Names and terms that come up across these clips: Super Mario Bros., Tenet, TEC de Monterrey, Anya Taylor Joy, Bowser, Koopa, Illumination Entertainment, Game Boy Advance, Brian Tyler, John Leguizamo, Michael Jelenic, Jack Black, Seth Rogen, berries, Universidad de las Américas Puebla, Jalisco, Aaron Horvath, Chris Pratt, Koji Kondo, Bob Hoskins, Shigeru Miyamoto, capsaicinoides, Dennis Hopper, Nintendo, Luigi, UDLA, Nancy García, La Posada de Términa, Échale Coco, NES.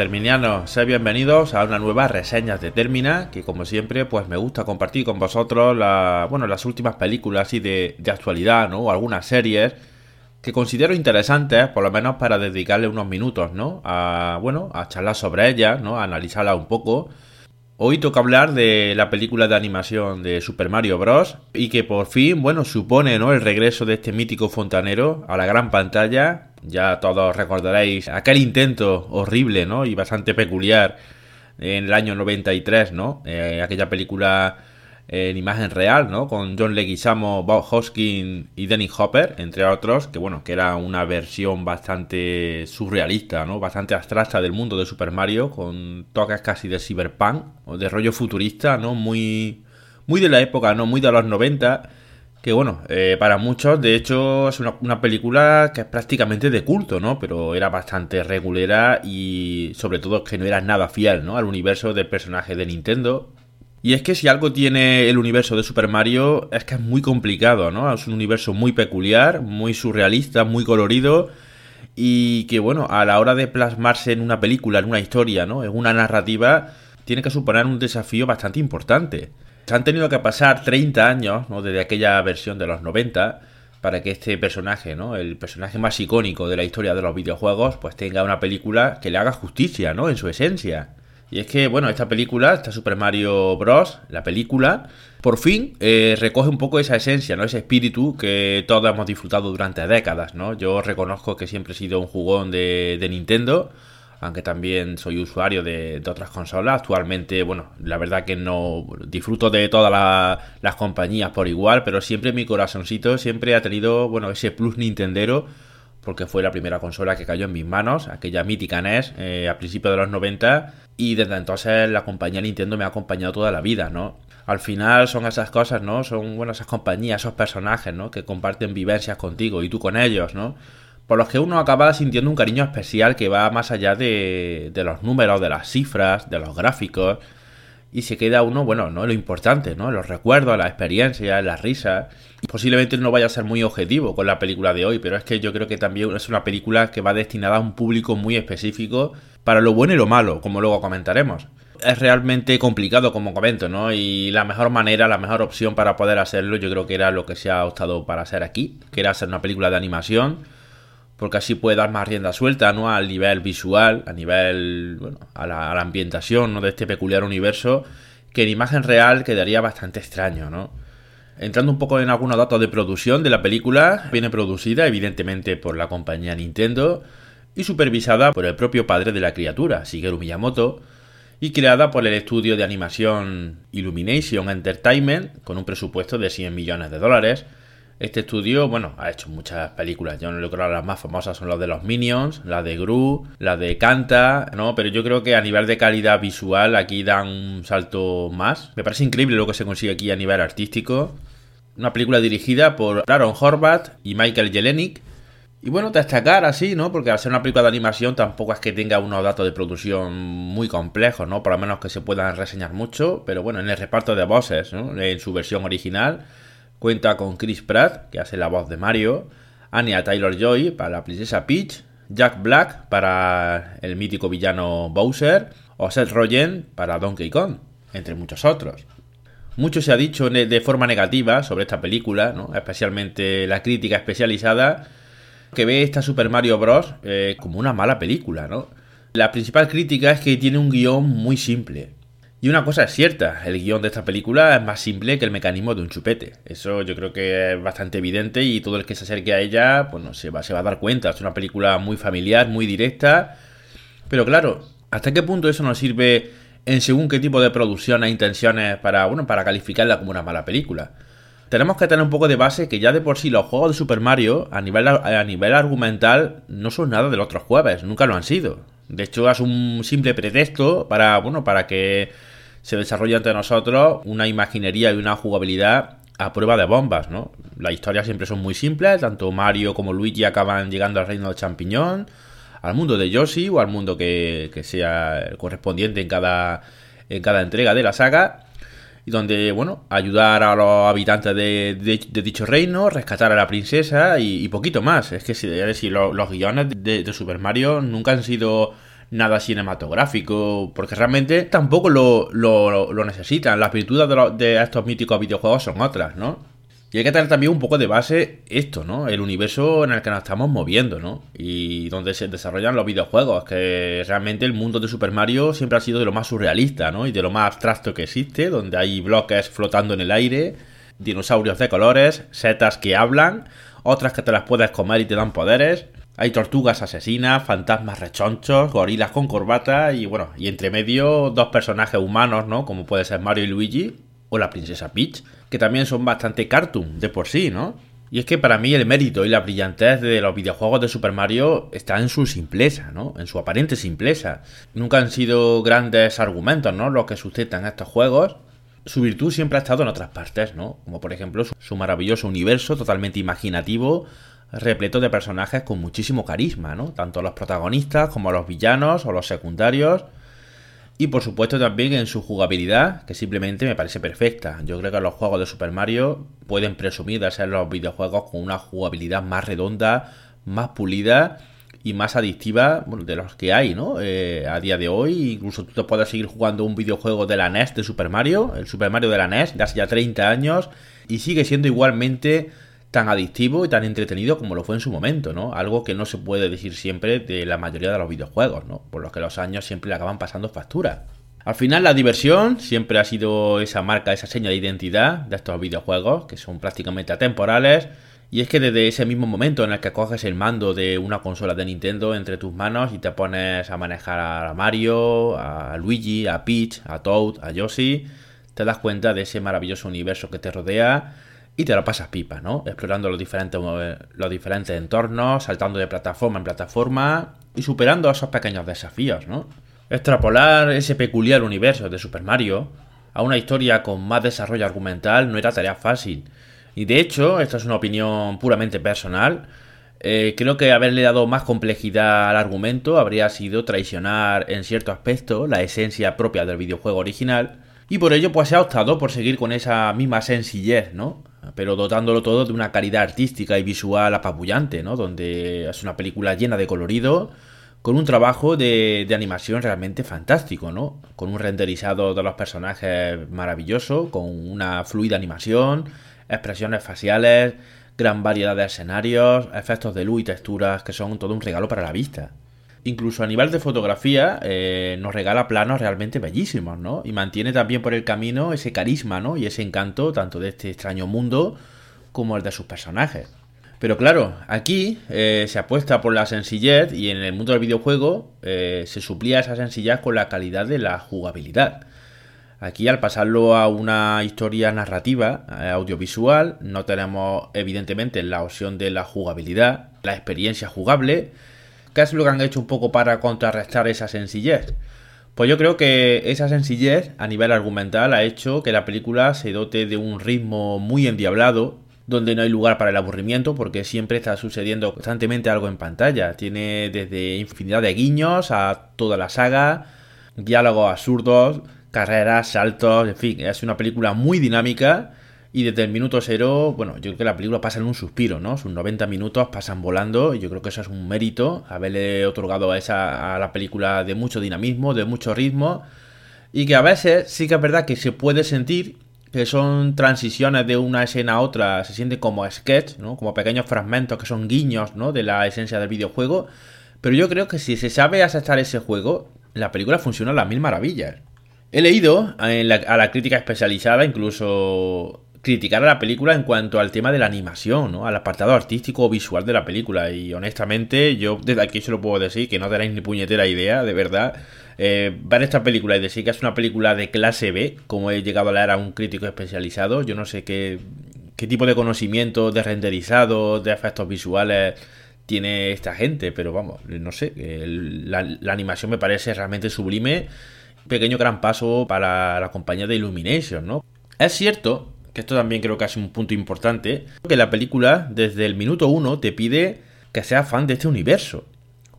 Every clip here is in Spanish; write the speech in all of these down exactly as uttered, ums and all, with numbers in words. terminianos, sean bienvenidos a una nueva reseña de Termina, que como siempre pues me gusta compartir con vosotros la, bueno, las últimas películas así de, de actualidad, ¿no? O algunas series que considero interesantes, por lo menos para dedicarle unos minutos, ¿no? A, bueno, a charlar sobre ellas, ¿no? A analizarlas un poco. Hoy toca hablar de la película de animación de Super Mario Bros. Y que por fin, bueno, supone, ¿no?, el regreso de este mítico fontanero a la gran pantalla. Ya todos recordaréis aquel intento horrible, ¿no?, y bastante peculiar en el año noventa y tres, ¿no? Eh, aquella película en imagen real, ¿no?, con John Leguizamo, Bob Hoskins y Dennis Hopper, entre otros. Que bueno, que era una versión bastante surrealista, ¿no?, bastante abstracta del mundo de Super Mario, con toques casi de cyberpunk o de rollo futurista, ¿no?, muy, muy de la época, ¿no?, muy de los noventa. Que bueno, eh, para muchos, de hecho, es una, una película que es prácticamente de culto, ¿no?, pero era bastante regulera y sobre todo que no era nada fiel, ¿no?, al universo del personaje de Nintendo. Y es que si algo tiene el universo de Super Mario es que es muy complicado, ¿no? Es un universo muy peculiar, muy surrealista, muy colorido y que, bueno, a la hora de plasmarse en una película, en una historia, ¿no?, en una narrativa, tiene que suponer un desafío bastante importante. Se han tenido que pasar treinta años, ¿no?, desde aquella versión de los noventa para que este personaje, ¿no?, el personaje más icónico de la historia de los videojuegos, pues tenga una película que le haga justicia, ¿no?, en su esencia. Y es que, bueno, esta película, esta Super Mario Bros., la película, por fin eh, recoge un poco esa esencia, ¿no?, ese espíritu que todos hemos disfrutado durante décadas, ¿no? Yo reconozco que siempre he sido un jugón de, de Nintendo, aunque también soy usuario de, de otras consolas. Actualmente, bueno, la verdad que no disfruto de todas la, las compañías por igual, pero siempre mi corazoncito siempre ha tenido, bueno, ese plus nintendero, porque fue la primera consola que cayó en mis manos, aquella mítica N E S, eh, a principios de los noventa, y desde entonces la compañía Nintendo me ha acompañado toda la vida, ¿no? Al final son esas cosas, ¿no? Son, bueno, esas compañías, esos personajes, ¿no?, que comparten vivencias contigo y tú con ellos, ¿no?, por los que uno acaba sintiendo un cariño especial que va más allá de, de los números, de las cifras, de los gráficos, y se queda uno, bueno, ¿no?, lo importante, ¿no?, los recuerdos, las experiencias, las risas. Posiblemente no vaya a ser muy objetivo con la película de hoy, pero es que yo creo que también es una película que va destinada a un público muy específico para lo bueno y lo malo, como luego comentaremos. Es realmente complicado, como comento, ¿no?, y la mejor manera, la mejor opción para poder hacerlo, yo creo que era lo que se ha optado para hacer aquí, que era hacer una película de animación, porque así puede dar más rienda suelta, ¿no?, al nivel visual, a nivel, bueno, a la, a la ambientación, ¿no?, de este peculiar universo, que en imagen real quedaría bastante extraño, ¿no? Entrando un poco en algunos datos de producción de la película, viene producida evidentemente por la compañía Nintendo y supervisada por el propio padre de la criatura, Shigeru Miyamoto, y creada por el estudio de animación Illumination Entertainment, con un presupuesto de cien millones de dólares. Este estudio, bueno, ha hecho muchas películas. Yo no creo que las más famosas son las de los Minions, la de Gru, la de Canta, ¿no? Pero yo creo que a nivel de calidad visual aquí dan un salto más. Me parece increíble lo que se consigue aquí a nivel artístico. Una película dirigida por Aaron Horvath y Michael Jelenic. Y bueno, destacar así, ¿no?, porque al ser una película de animación tampoco es que tenga unos datos de producción muy complejos, ¿no?, por lo menos que se puedan reseñar mucho. Pero bueno, en el reparto de voces, ¿no?, en su versión original, cuenta con Chris Pratt, que hace la voz de Mario, Anya Taylor Joy para la princesa Peach, Jack Black para el mítico villano Bowser, o Seth Rogen para Donkey Kong, entre muchos otros. Mucho se ha dicho de forma negativa sobre esta película, ¿no?, especialmente la crítica especializada, que ve esta Super Mario Bros. Eh, como una mala película, ¿no? La principal crítica es que tiene un guión muy simple. Y una cosa es cierta, el guión de esta película es más simple que el mecanismo de un chupete. Eso yo creo que es bastante evidente y todo el que se acerque a ella, pues no se va, se va a dar cuenta. Es una película muy familiar, muy directa. Pero claro, ¿hasta qué punto eso nos sirve en según qué tipo de producción e intenciones para, bueno, para calificarla como una mala película? Tenemos que tener un poco de base que ya de por sí los juegos de Super Mario a nivel, a nivel argumental no son nada de los otros jueves, nunca lo han sido. De hecho, es un simple pretexto para, bueno, para que se desarrolle ante nosotros una imaginería y una jugabilidad a prueba de bombas, ¿no? Las historias siempre son muy simples, tanto Mario como Luigi acaban llegando al reino del champiñón, al mundo de Yoshi o al mundo que, que sea el correspondiente en cada, en cada entrega de la saga, y donde, bueno, ayudar a los habitantes de, de, de dicho reino, rescatar a la princesa y, y poquito más. Es que, es decir, los, los guiones de, de Super Mario nunca han sido nada cinematográfico, porque realmente tampoco lo, lo, lo necesitan. Las virtudes de, lo, de estos míticos videojuegos son otras, ¿no? Y hay que tener también un poco de base esto, ¿no? El universo en el que nos estamos moviendo, ¿no? Y donde se desarrollan los videojuegos, que realmente el mundo de Super Mario siempre ha sido de lo más surrealista, ¿no? Y de lo más abstracto que existe, donde hay bloques flotando en el aire, dinosaurios de colores, setas que hablan, otras que te las puedes comer y te dan poderes. Hay tortugas asesinas, fantasmas rechonchos, gorilas con corbata y, bueno, y entre medio dos personajes humanos, ¿no? Como puede ser Mario y Luigi o la princesa Peach, que también son bastante cartoon de por sí, ¿no? Y es que para mí el mérito y la brillantez de los videojuegos de Super Mario está en su simpleza, ¿no? En su aparente simpleza. Nunca han sido grandes argumentos, ¿no? Los que sustentan estos juegos. Su virtud siempre ha estado en otras partes, ¿no? Como por ejemplo su maravilloso universo totalmente imaginativo, repleto de personajes con muchísimo carisma, ¿no? Tanto los protagonistas como los villanos o los secundarios. Y por supuesto también en su jugabilidad, que simplemente me parece perfecta. Yo creo que los juegos de Super Mario pueden presumir de ser los videojuegos con una jugabilidad más redonda, más pulida y más adictiva, bueno, de los que hay, ¿no? Eh, a día de hoy, incluso tú te puedes seguir jugando un videojuego de la N E S de Super Mario, el Super Mario de la N E S de hace ya treinta años, y sigue siendo igualmente tan adictivo y tan entretenido como lo fue en su momento, ¿no? Algo que no se puede decir siempre de la mayoría de los videojuegos, ¿no? Por los que los años siempre le acaban pasando factura. Al final, la diversión siempre ha sido esa marca, esa seña de identidad de estos videojuegos, que son prácticamente atemporales. Y es que desde ese mismo momento en el que coges el mando de una consola de Nintendo entre tus manos y te pones a manejar a Mario, a Luigi, a Peach, a Toad, a Yoshi, te das cuenta de ese maravilloso universo que te rodea y te lo pasas pipa, ¿no? Explorando los diferentes, los diferentes entornos, saltando de plataforma en plataforma y superando esos pequeños desafíos, ¿no? Extrapolar ese peculiar universo de Super Mario a una historia con más desarrollo argumental no era tarea fácil. Y de hecho, esta es una opinión puramente personal, eh, creo que haberle dado más complejidad al argumento habría sido traicionar en cierto aspecto la esencia propia del videojuego original, y por ello pues se ha optado por seguir con esa misma sencillez, ¿no? Pero dotándolo todo de una calidad artística y visual apabullante, ¿no? Donde es una película llena de colorido, con un trabajo de, de animación realmente fantástico, ¿no? Con un renderizado de los personajes maravilloso, con una fluida animación, expresiones faciales, gran variedad de escenarios, efectos de luz y texturas que son todo un regalo para la vista. Incluso a nivel de fotografía eh, nos regala planos realmente bellísimos, ¿no? Y mantiene también por el camino ese carisma, ¿no? Y ese encanto tanto de este extraño mundo como el de sus personajes. Pero claro, aquí eh, se apuesta por la sencillez y en el mundo del videojuego eh, se suplía esa sencillez con la calidad de la jugabilidad. Aquí, al pasarlo a una historia narrativa, audiovisual, no tenemos evidentemente la opción de la jugabilidad, la experiencia jugable, que es lo que han hecho un poco para contrarrestar esa sencillez. Pues yo creo que esa sencillez a nivel argumental ha hecho que la película se dote de un ritmo muy endiablado, donde no hay lugar para el aburrimiento porque siempre está sucediendo constantemente algo en pantalla. Tiene desde infinidad de guiños a toda la saga, diálogos absurdos, carreras, saltos, en fin, es una película muy dinámica y desde el minuto cero, bueno, yo creo que la película pasa en un suspiro, ¿no? Sus noventa minutos pasan volando y yo creo que eso es un mérito, haberle otorgado a, esa, a la película de mucho dinamismo, de mucho ritmo y que a veces sí que es verdad que se puede sentir que son transiciones de una escena a otra, se sienten como sketch, ¿no? Como pequeños fragmentos que son guiños, ¿no? De la esencia del videojuego, pero yo creo que si se sabe aceptar ese juego, la película funciona a las mil maravillas. He leído a la, a la crítica especializada incluso criticar a la película en cuanto al tema de la animación, ¿no? Al apartado artístico o visual de la película. Y honestamente, yo desde aquí se lo puedo decir, que no tenéis ni puñetera idea, de verdad. Eh, ver esta película y decir que es una película de clase B, como he llegado a leer a un crítico especializado, yo no sé qué, qué tipo de conocimiento de renderizado, de efectos visuales tiene esta gente, pero vamos, no sé. El, la, la animación me parece realmente sublime. Pequeño gran paso para la compañía de Illumination, ¿no? Es cierto, que esto también creo que es un punto importante, que la película desde el minuto uno te pide que seas fan de este universo,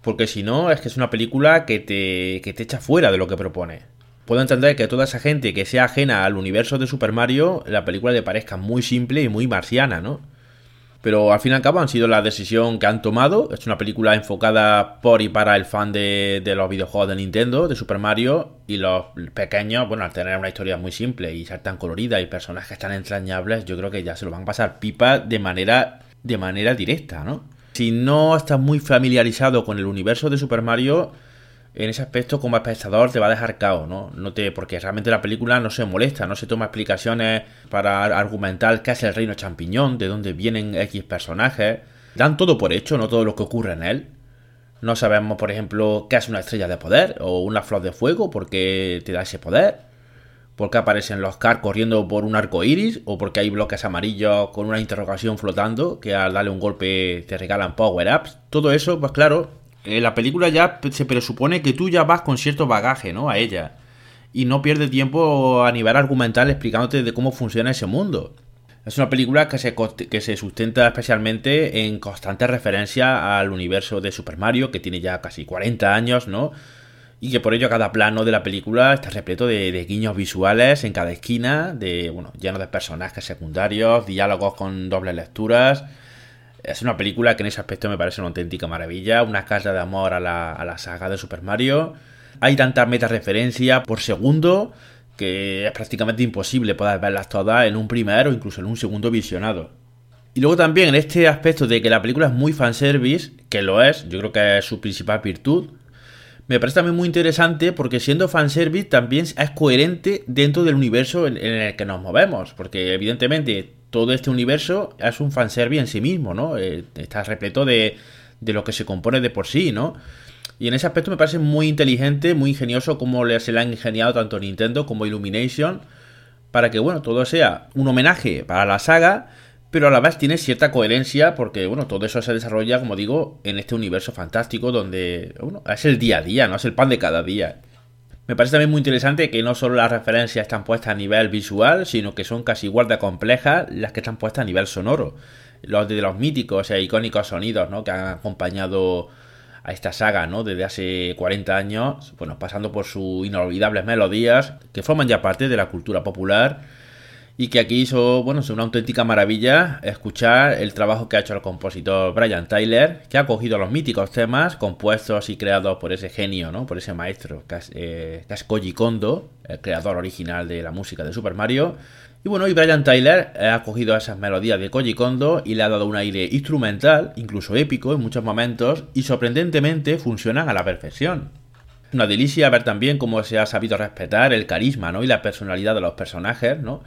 porque si no es que es una película que te, que te echa fuera de lo que propone. Puedo entender que toda esa gente que sea ajena al universo de Super Mario, la película le parezca muy simple y muy marciana, ¿no? pero al fin y al cabo han sido la decisión que han tomado. Es una película enfocada por y para el fan de, de los videojuegos de Nintendo, de Super Mario, y los pequeños, bueno, al tener una historia muy simple y ser tan colorida y personajes tan entrañables, yo creo que ya se lo van a pasar pipa de manera, de manera directa, ¿no? Si no estás muy familiarizado con el universo de Super Mario, en ese aspecto como espectador te va a dejar cao, ¿no? No te, porque realmente la película no se molesta, no se toma explicaciones para argumentar qué es el reino champiñón, de dónde vienen X personajes. Dan todo por hecho, no todo lo que ocurre en él. No sabemos, por ejemplo, qué es una estrella de poder o una flor de fuego, por qué te da ese poder, por qué aparecen los Kar corriendo por un arco iris, o por qué hay bloques amarillos con una interrogación flotando que al darle un golpe te regalan power-ups. Todo eso, pues claro, la película ya se presupone que tú ya vas con cierto bagaje, ¿no?, a ella, y no pierde tiempo a nivel argumental explicándote de cómo funciona ese mundo. Es una película que se, que se sustenta especialmente en constante referencia al universo de Super Mario, que tiene ya casi cuarenta años, ¿no?, y que por ello cada plano de la película está repleto de, de guiños visuales en cada esquina, de, bueno, lleno de personajes secundarios, diálogos con dobles lecturas. Es una película que en ese aspecto me parece una auténtica maravilla, una carta de amor a la, a la saga de Super Mario. Hay tantas metareferencias por segundo que es prácticamente imposible poder verlas todas en un primer o incluso en un segundo visionado. Y luego también en este aspecto de que la película es muy fanservice, que lo es, yo creo que es su principal virtud, me parece también muy interesante porque siendo fanservice también es coherente dentro del universo en, en el que nos movemos, porque evidentemente todo este universo es un fanservice en sí mismo, ¿no? Eh, está repleto de, de lo que se compone de por sí, ¿no? Y en ese aspecto me parece muy inteligente, muy ingenioso cómo se le han ingeniado tanto Nintendo como Illumination para que, bueno, todo sea un homenaje para la saga, pero a la vez tiene cierta coherencia porque, bueno, todo eso se desarrolla, como digo, en este universo fantástico donde, bueno, es el día a día, ¿no? Es el pan de cada día. Me parece también muy interesante que no solo las referencias están puestas a nivel visual, sino que son casi igual de complejas las que están puestas a nivel sonoro. Los de los míticos, o sea, icónicos sonidos, ¿no?, que han acompañado a esta saga, ¿no?, desde hace cuarenta años, bueno, pasando por sus inolvidables melodías, que forman ya parte de la cultura popular, y que aquí hizo, bueno, es una auténtica maravilla escuchar el trabajo que ha hecho el compositor Brian Tyler, que ha cogido los míticos temas compuestos y creados por ese genio, ¿no?, por ese maestro, que es, eh, que es Koji Kondo, el creador original de la música de Super Mario. Y bueno, y Brian Tyler ha cogido esas melodías de Koji Kondo y le ha dado un aire instrumental, incluso épico en muchos momentos, y sorprendentemente funcionan a la perfección. Una delicia ver también cómo se ha sabido respetar el carisma, ¿no?, y la personalidad de los personajes, ¿no?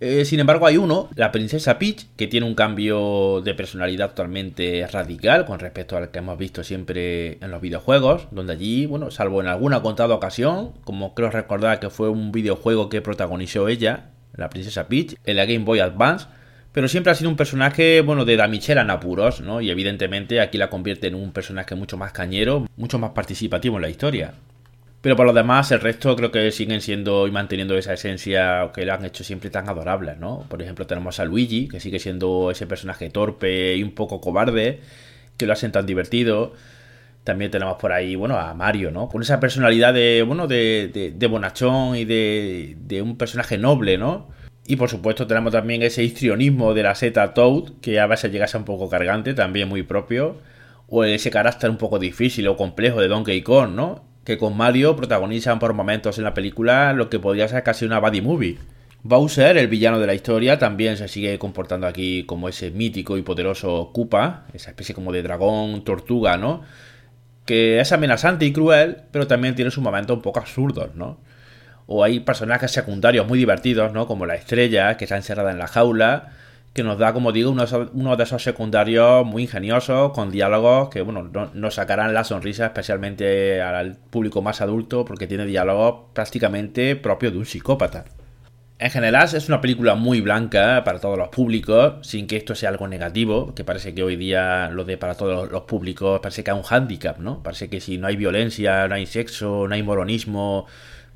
Eh, sin embargo, hay uno, la princesa Peach, que tiene un cambio de personalidad totalmente radical con respecto al que hemos visto siempre en los videojuegos, donde allí, bueno, salvo en alguna contada ocasión, como creo recordar que fue un videojuego que protagonizó ella, la princesa Peach, en la Game Boy Advance, pero siempre ha sido un personaje, bueno, de damichela en apuros, ¿no? Y evidentemente aquí la convierte en un personaje mucho más cañero, mucho más participativo en la historia. Pero por lo demás, el resto creo que siguen siendo y manteniendo esa esencia que lo han hecho siempre tan adorable, ¿no? Por ejemplo, tenemos a Luigi, que sigue siendo ese personaje torpe y un poco cobarde, que lo hacen tan divertido. También tenemos por ahí, bueno, a Mario, ¿no?, con esa personalidad de, bueno, de, de, de bonachón y de, de un personaje noble, ¿no? Y por supuesto tenemos también ese histrionismo de la Zeta Toad, que a veces llega a ser un poco cargante, también muy propio. O ese carácter un poco difícil o complejo de Donkey Kong, ¿no?, que con Mario protagonizan por momentos en la película lo que podría ser casi una buddy movie. Bowser, el villano de la historia, también se sigue comportando aquí como ese mítico y poderoso Koopa, esa especie como de dragón, tortuga, ¿no?, que es amenazante y cruel, pero también tiene sus momentos un poco absurdos, ¿no? O hay personajes secundarios muy divertidos, ¿no?, como la estrella, que está encerrada en la jaula, que nos da, como digo, uno, uno de esos secundarios muy ingeniosos, con diálogos que, bueno, no, nos sacarán la sonrisa, especialmente al público más adulto, porque tiene diálogos prácticamente propios de un psicópata. En general, es una película muy blanca para todos los públicos, sin que esto sea algo negativo, que parece que hoy día lo de para todos los públicos parece que es un hándicap, ¿no? Parece que si no hay violencia, no hay sexo, no hay moronismo,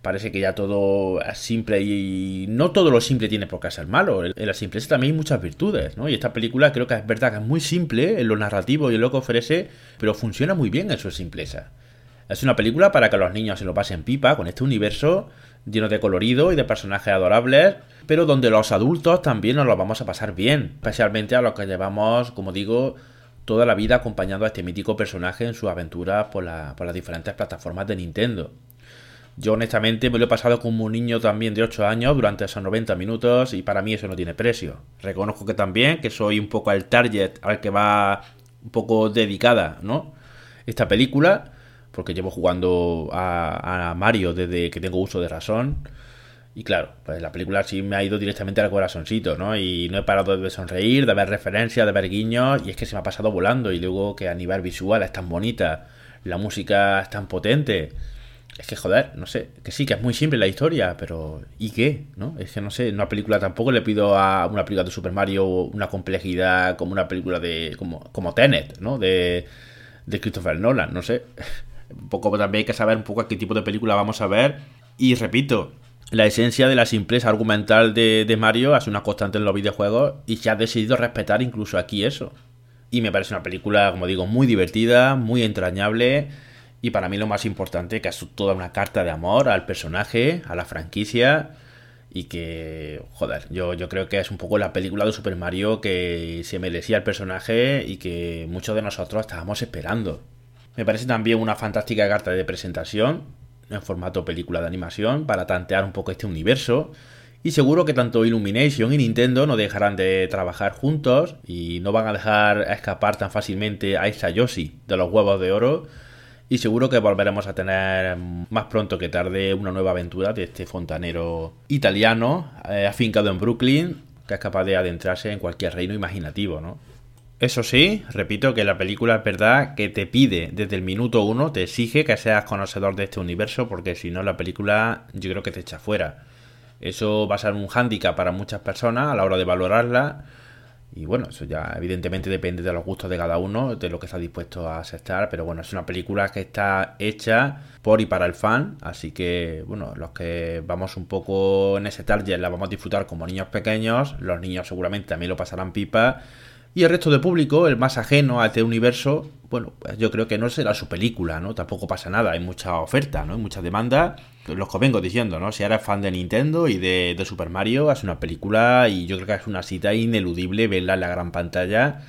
parece que ya todo es simple, y no todo lo simple tiene por qué ser malo. En la simpleza también hay muchas virtudes, ¿no? Y esta película creo que es verdad que es muy simple en lo narrativo y en lo que ofrece, pero funciona muy bien en su simpleza. Es una película para que los niños se lo pasen pipa con este universo, lleno de colorido y de personajes adorables, pero donde los adultos también nos los vamos a pasar bien, especialmente a los que llevamos, como digo, toda la vida acompañando a este mítico personaje en sus aventuras por, la, por las diferentes plataformas de Nintendo. Yo honestamente me lo he pasado como un niño también de ocho años durante esos noventa minutos y para mí eso no tiene precio. Reconozco que también que soy un poco el target al que va un poco dedicada, ¿no?, esta película, porque llevo jugando a, a Mario desde que tengo uso de razón. Y claro, pues la película sí me ha ido directamente al corazoncito, ¿no? Y no he parado de sonreír, de ver referencias, de ver guiños, y es que se me ha pasado volando. Y luego que a nivel visual es tan bonita, la música es tan potente. Es que joder, no sé, que sí, que es muy simple la historia, pero ¿y qué? ¿No? Es que no sé, en una película tampoco le pido a una película de Super Mario una complejidad como una película de... como, como Tenet, ¿no? De, de Christopher Nolan, no sé. Un poco también hay que saber un poco a qué tipo de película vamos a ver. Y repito, la esencia de la simpleza argumental de, de Mario es una constante en los videojuegos y se ha decidido respetar incluso aquí eso. Y me parece una película, como digo, muy divertida, muy entrañable. Y para mí lo más importante, que es toda una carta de amor al personaje, a la franquicia. Y que, joder, yo, yo creo que es un poco la película de Super Mario que se merecía el personaje y que muchos de nosotros estábamos esperando. Me parece también una fantástica carta de presentación en formato película de animación para tantear un poco este universo, y seguro que tanto Illumination y Nintendo no dejarán de trabajar juntos y no van a dejar escapar tan fácilmente a esta Yoshi de los huevos de oro, y seguro que volveremos a tener más pronto que tarde una nueva aventura de este fontanero italiano eh, afincado en Brooklyn, que es capaz de adentrarse en cualquier reino imaginativo, ¿no? Eso sí, repito que la película es verdad que te pide desde el minuto uno, te exige que seas conocedor de este universo, porque si no la película yo creo que te echa fuera. Eso va a ser un hándicap para muchas personas a la hora de valorarla, y bueno, eso ya evidentemente depende de los gustos de cada uno, de lo que está dispuesto a aceptar, pero bueno, es una película que está hecha por y para el fan, así que bueno, los que vamos un poco en ese target la vamos a disfrutar como niños pequeños, los niños seguramente también lo pasarán pipa. Y el resto de público, el más ajeno a este universo, bueno, pues yo creo que no será su película, ¿no? Tampoco pasa nada, hay mucha oferta, ¿no? Hay mucha demanda. Los que os vengo diciendo, ¿no? Si eres fan de Nintendo y de, de Super Mario, es una película y yo creo que es una cita ineludible verla en la gran pantalla,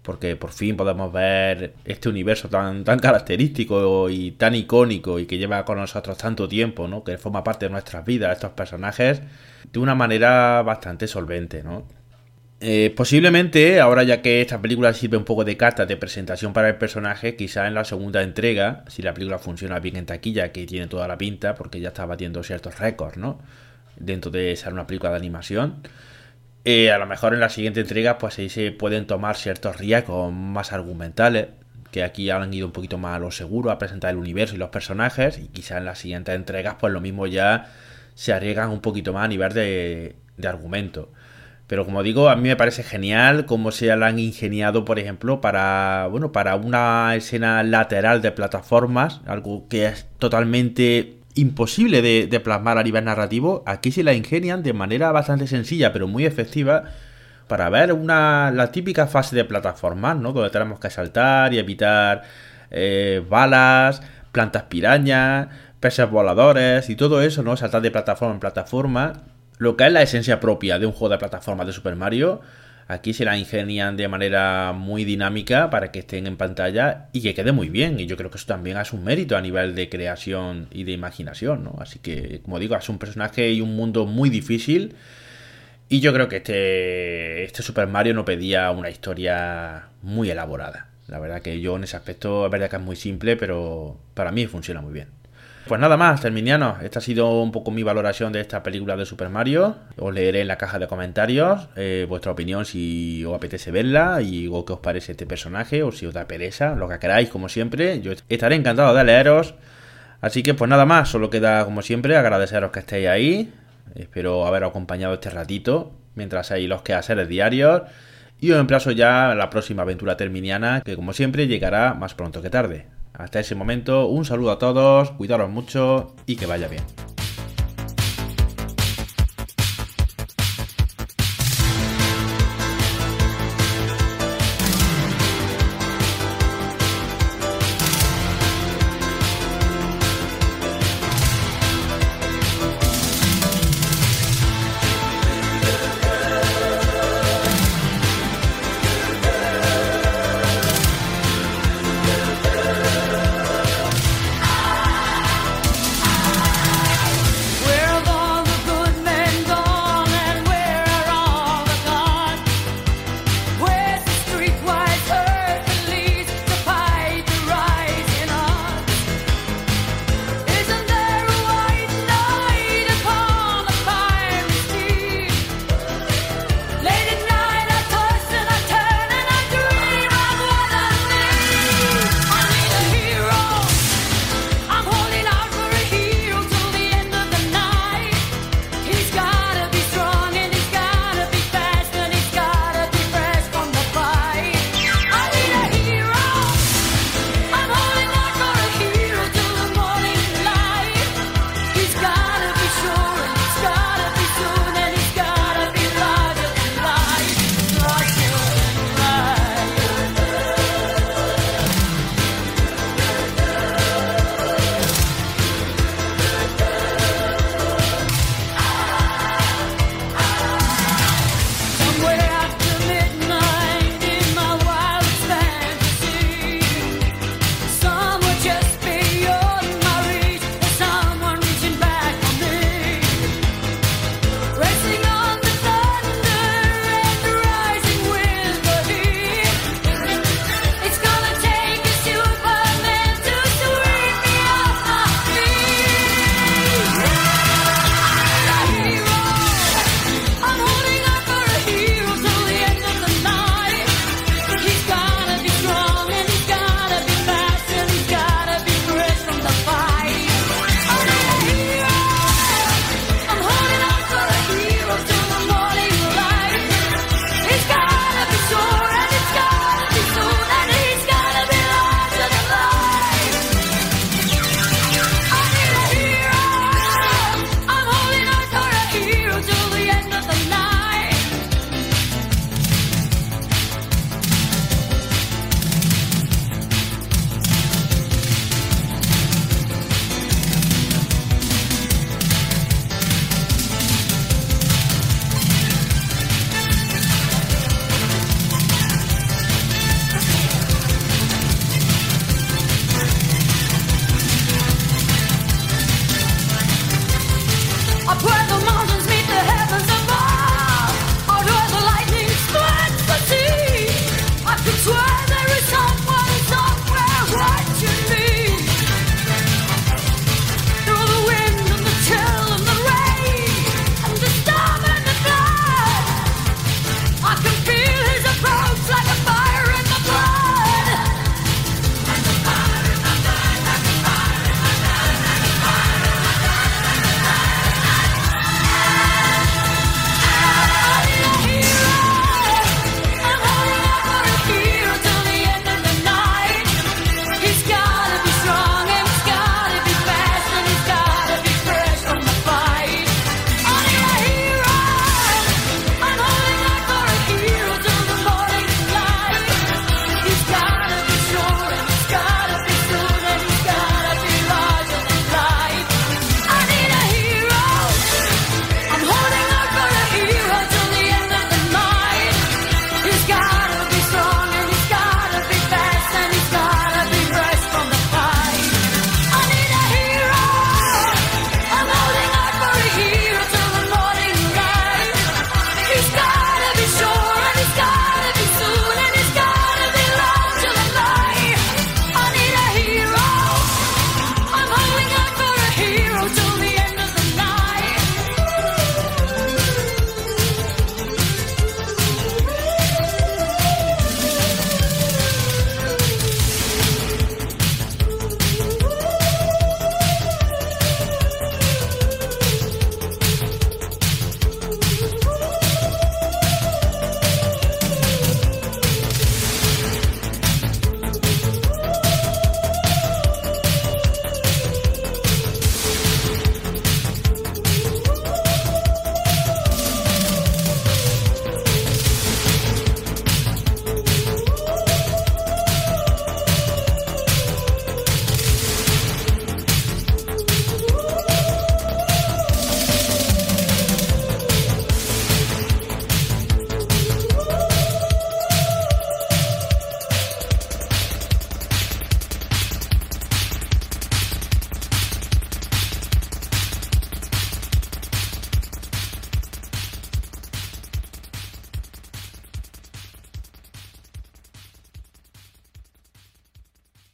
porque por fin podemos ver este universo tan, tan característico y tan icónico y que lleva con nosotros tanto tiempo, ¿no? Que forma parte de nuestras vidas, estos personajes, de una manera bastante solvente, ¿no? Eh, posiblemente, ahora ya que esta película sirve un poco de carta de presentación para el personaje, quizá en la segunda entrega, si la película funciona bien en taquilla, que tiene toda la pinta, porque ya está batiendo ciertos récords, ¿no?, dentro de ser una película de animación, eh, a lo mejor en la siguiente entrega pues ahí se pueden tomar ciertos riesgos más argumentales, que aquí han ido un poquito más a lo seguro a presentar el universo y los personajes, y quizá en las siguientes entregas pues lo mismo ya se arriesgan un poquito más a nivel de, de argumento. Pero como digo, a mí me parece genial cómo se la han ingeniado, por ejemplo, para bueno para una escena lateral de plataformas, algo que es totalmente imposible de, de plasmar a nivel narrativo. Aquí se la ingenian de manera bastante sencilla, pero muy efectiva, para ver una la típica fase de plataformas, ¿no?, donde tenemos que saltar y evitar eh, balas, plantas pirañas, peces voladores y todo eso, ¿no? Saltar de plataforma en plataforma. Lo que es la esencia propia de un juego de plataformas de Super Mario, aquí se la ingenian de manera muy dinámica para que estén en pantalla y que quede muy bien. Y yo creo que eso también es un mérito a nivel de creación y de imaginación, ¿no? Así que, como digo, es un personaje y un mundo muy difícil. Y yo creo que este, este Super Mario no pedía una historia muy elaborada. La verdad que yo en ese aspecto, es verdad que es muy simple, pero para mí funciona muy bien. Pues nada más, terminianos, esta ha sido un poco mi valoración de esta película de Super Mario. Os leeré en la caja de comentarios eh, vuestra opinión si os apetece verla y o qué os parece este personaje o si os da pereza, lo que queráis, como siempre. Yo estaré encantado de leeros. Así que pues nada más, solo queda como siempre agradeceros que estéis ahí. Espero haberos acompañado este ratito mientras hay los quehaceres diarios. Y os emplazo ya a la próxima aventura terminiana, que como siempre llegará más pronto que tarde. Hasta ese momento, un saludo a todos, cuidaros mucho y que vaya bien.